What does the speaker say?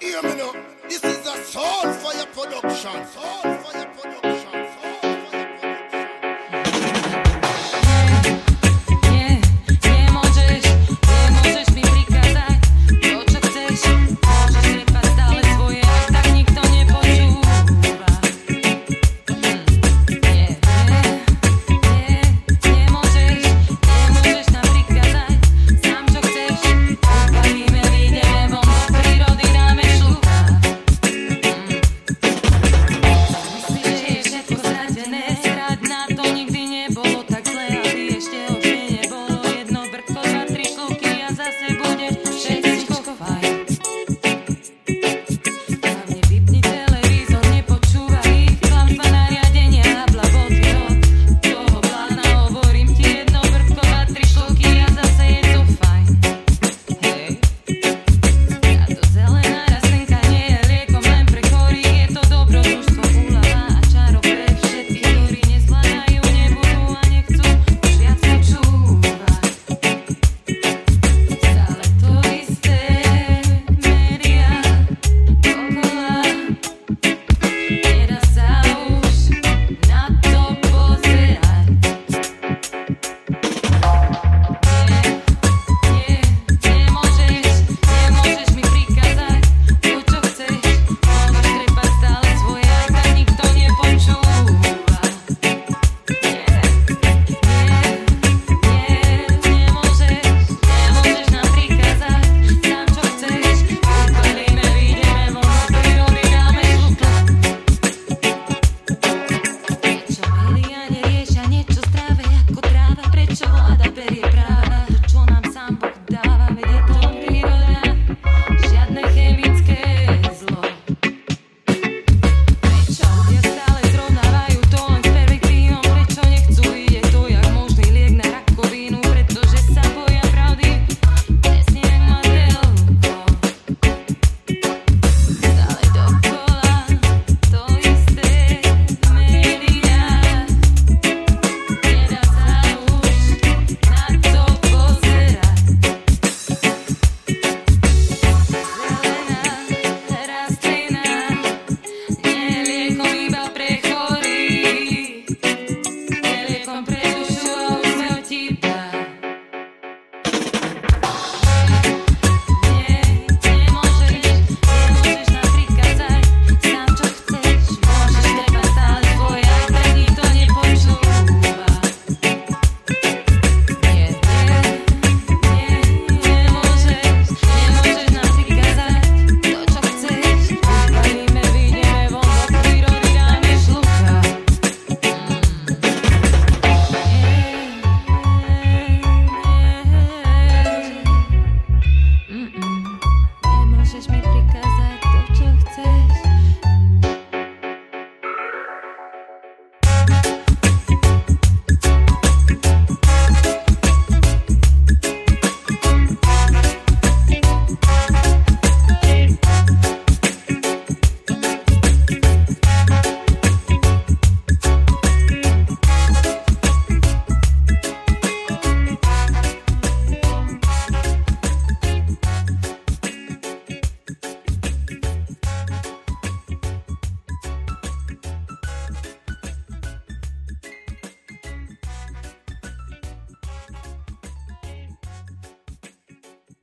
Hear me now. This is a soul fire production.